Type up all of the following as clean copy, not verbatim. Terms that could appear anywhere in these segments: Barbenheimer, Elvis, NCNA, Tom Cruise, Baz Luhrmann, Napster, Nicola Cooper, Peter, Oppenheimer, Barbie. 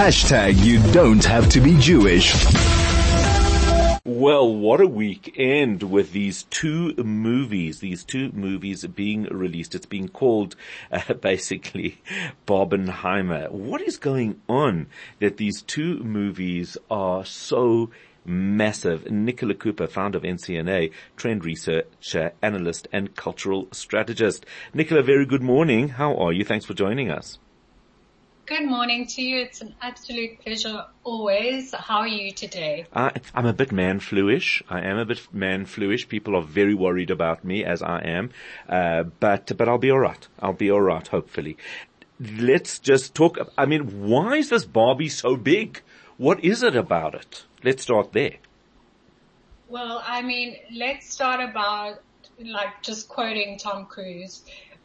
Hashtag you don't have to be Jewish. Well, what a weekend with these two movies being released. It's being called basically Barbenheimer. What is going on that these two movies are so massive? Nicola Cooper, founder of NCNA, trend researcher, analyst, and cultural strategist. Nicola, very good morning. How are you? Thanks for joining us. Good morning to you. It's an absolute pleasure always. How are you today? I'm a bit man-fluish. People are very worried about me, as I am. But I'll be all right. Hopefully. Let's just talk. I mean, why is this Barbie so big? What is it about it? Let's start there. Well, I mean, let's start about, like, just quoting Tom Cruise.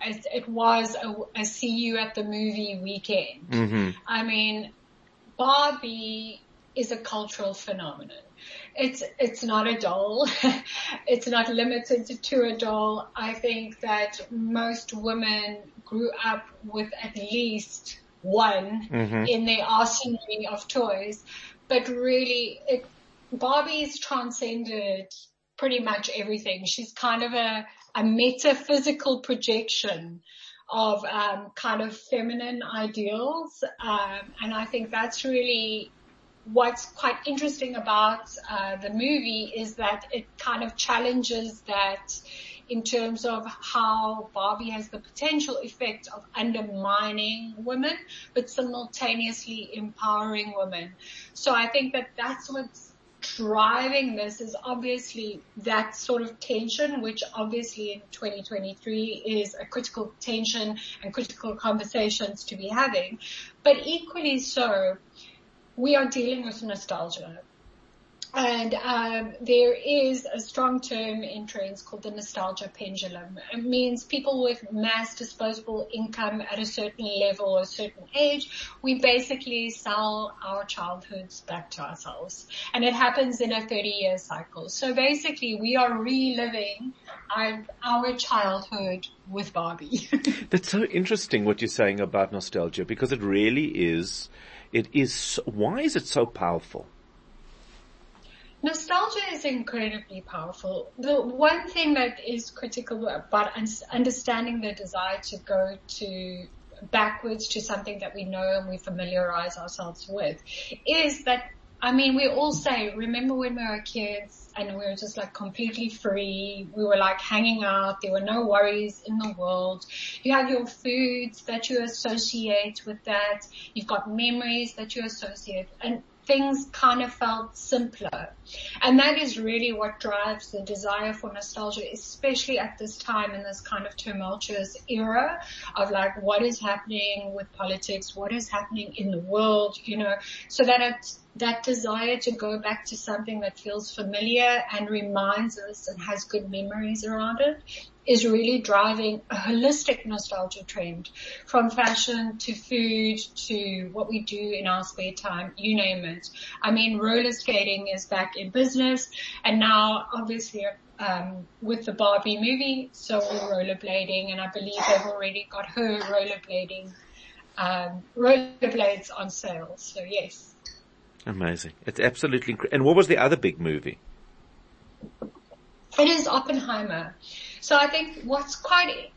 It was a see you at the movie weekend. Mm-hmm. I mean, Barbie is a cultural phenomenon. It's not a doll. It's not limited to a doll. I think that most women grew up with at least one in their arsenal of toys. But really, Barbie's transcended pretty much everything. She's kind of a metaphysical projection of kind of feminine ideals. And I think that's really what's quite interesting about the movie, is that it kind of challenges that in terms of how Barbie has the potential effect of undermining women, but simultaneously empowering women. So I think that that's what's driving this, is obviously that sort of tension, which obviously in 2023 is a critical tension and critical conversations to be having. But equally so, we are dealing with nostalgia. And there is a strong term in trends called the nostalgia pendulum. It means people with mass disposable income at a certain level or a certain age, we basically sell our childhoods back to ourselves. And it happens in a 30-year cycle. So basically we are reliving our childhood with Barbie. That's so interesting what you're saying about nostalgia, because it really is. Why is it so powerful? Nostalgia is incredibly powerful. The one thing that is critical about understanding the desire to go to backwards to something that we know and we familiarize ourselves with is that, I mean, we all say, remember when we were kids and we were just like completely free. We were like hanging out. There were no worries in the world. You have your foods that you associate with that. You've got memories that you associate, and things kind of felt simpler. And that is really what drives the desire for nostalgia, especially at this time in this kind of tumultuous era of like what is happening with politics, what is happening in the world, you know, so that that desire to go back to something that feels familiar and reminds us and has good memories around it is really driving a holistic nostalgia trend, from fashion to food to what we do in our spare time, you name it. I mean, roller skating is back in business, and now obviously with the Barbie movie, so we're rollerblading, and I believe they've already got her rollerblades on sale. So yes. Amazing. It's absolutely incredible. And what was the other big movie? It is Oppenheimer. So I think what's quite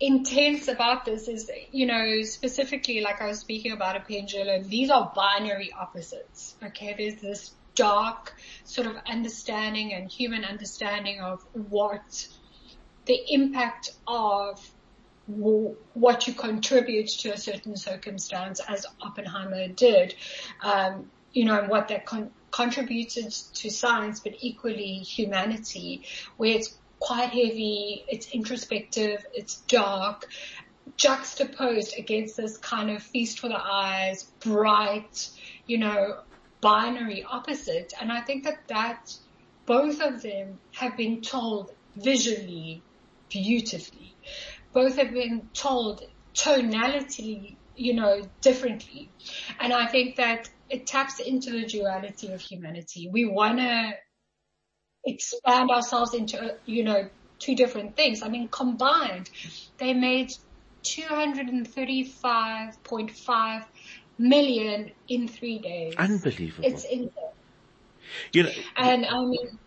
intense about this is, you know, specifically like I was speaking about a pendulum, these are binary opposites. Okay, there's this dark sort of understanding and human understanding of what the impact of what you contribute to a certain circumstance, as Oppenheimer did, you know, and what that contributed to science, but equally humanity, where it's quite heavy, it's introspective, it's dark, juxtaposed against this kind of feast for the eyes, bright, you know, binary opposite. And I think that both of them have been told visually beautifully. Both have been told tonality, you know, differently. And I think that it taps into the duality of humanity. We want to expand ourselves into, you know, two different things. I mean, combined, they made $235.5 million in 3 days. Unbelievable. It's insane. You know, and I mean,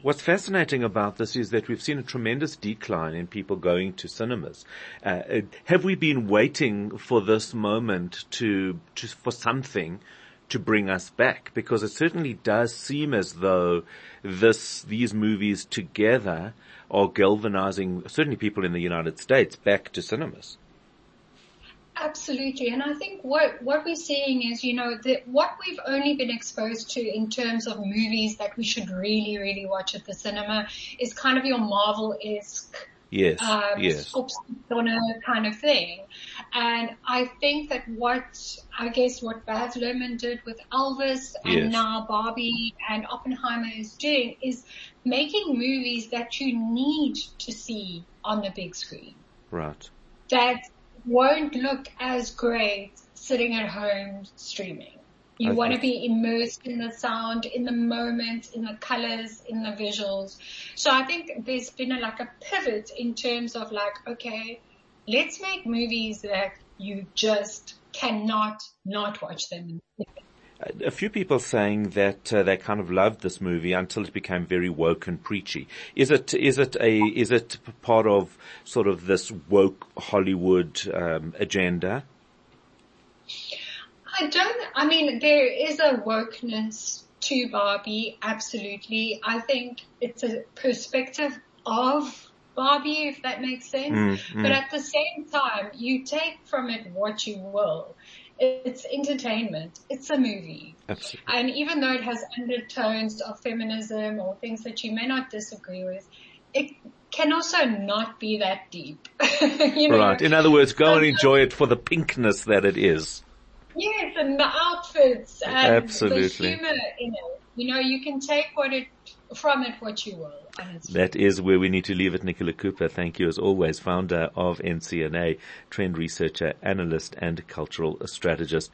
what's fascinating about this is that we've seen a tremendous decline in people going to cinemas. Have we been waiting for this moment for something to bring us back? Because it certainly does seem as though these movies together are galvanizing certainly people in the United States back to cinemas. Absolutely. And I think what we're seeing is, you know, what we've only been exposed to in terms of movies that we should really, really watch at the cinema is kind of your Marvel-esque, kind of thing. And I think that what Baz Luhrmann did with Elvis and now Barbie and Oppenheimer is doing is making movies that you need to see on the big screen. Right. That won't look as great sitting at home streaming. You want to be immersed in the sound, in the moment, in the colors, in the visuals. So I think there's been a pivot in terms of let's make movies that you just cannot not watch them. A few people saying that they kind of loved this movie until it became very woke and preachy. Is it part of sort of this woke Hollywood agenda? There is a wokeness to Barbie, absolutely. I think it's a perspective of Barbie, if that makes sense. But at the same time, you take from it what you will. It's entertainment. It's a movie. Absolutely. And even though it has undertones of feminism or things that you may not disagree with, it can also not be that deep. You know? Right. In other words, go and enjoy it for the pinkness that it is. Yes, and the outfits and the humor in it. You know, you can take what you will. Honestly. That is where we need to leave it, Nicola Cooper. Thank you, as always, founder of NCNA, trend researcher, analyst, and cultural strategist.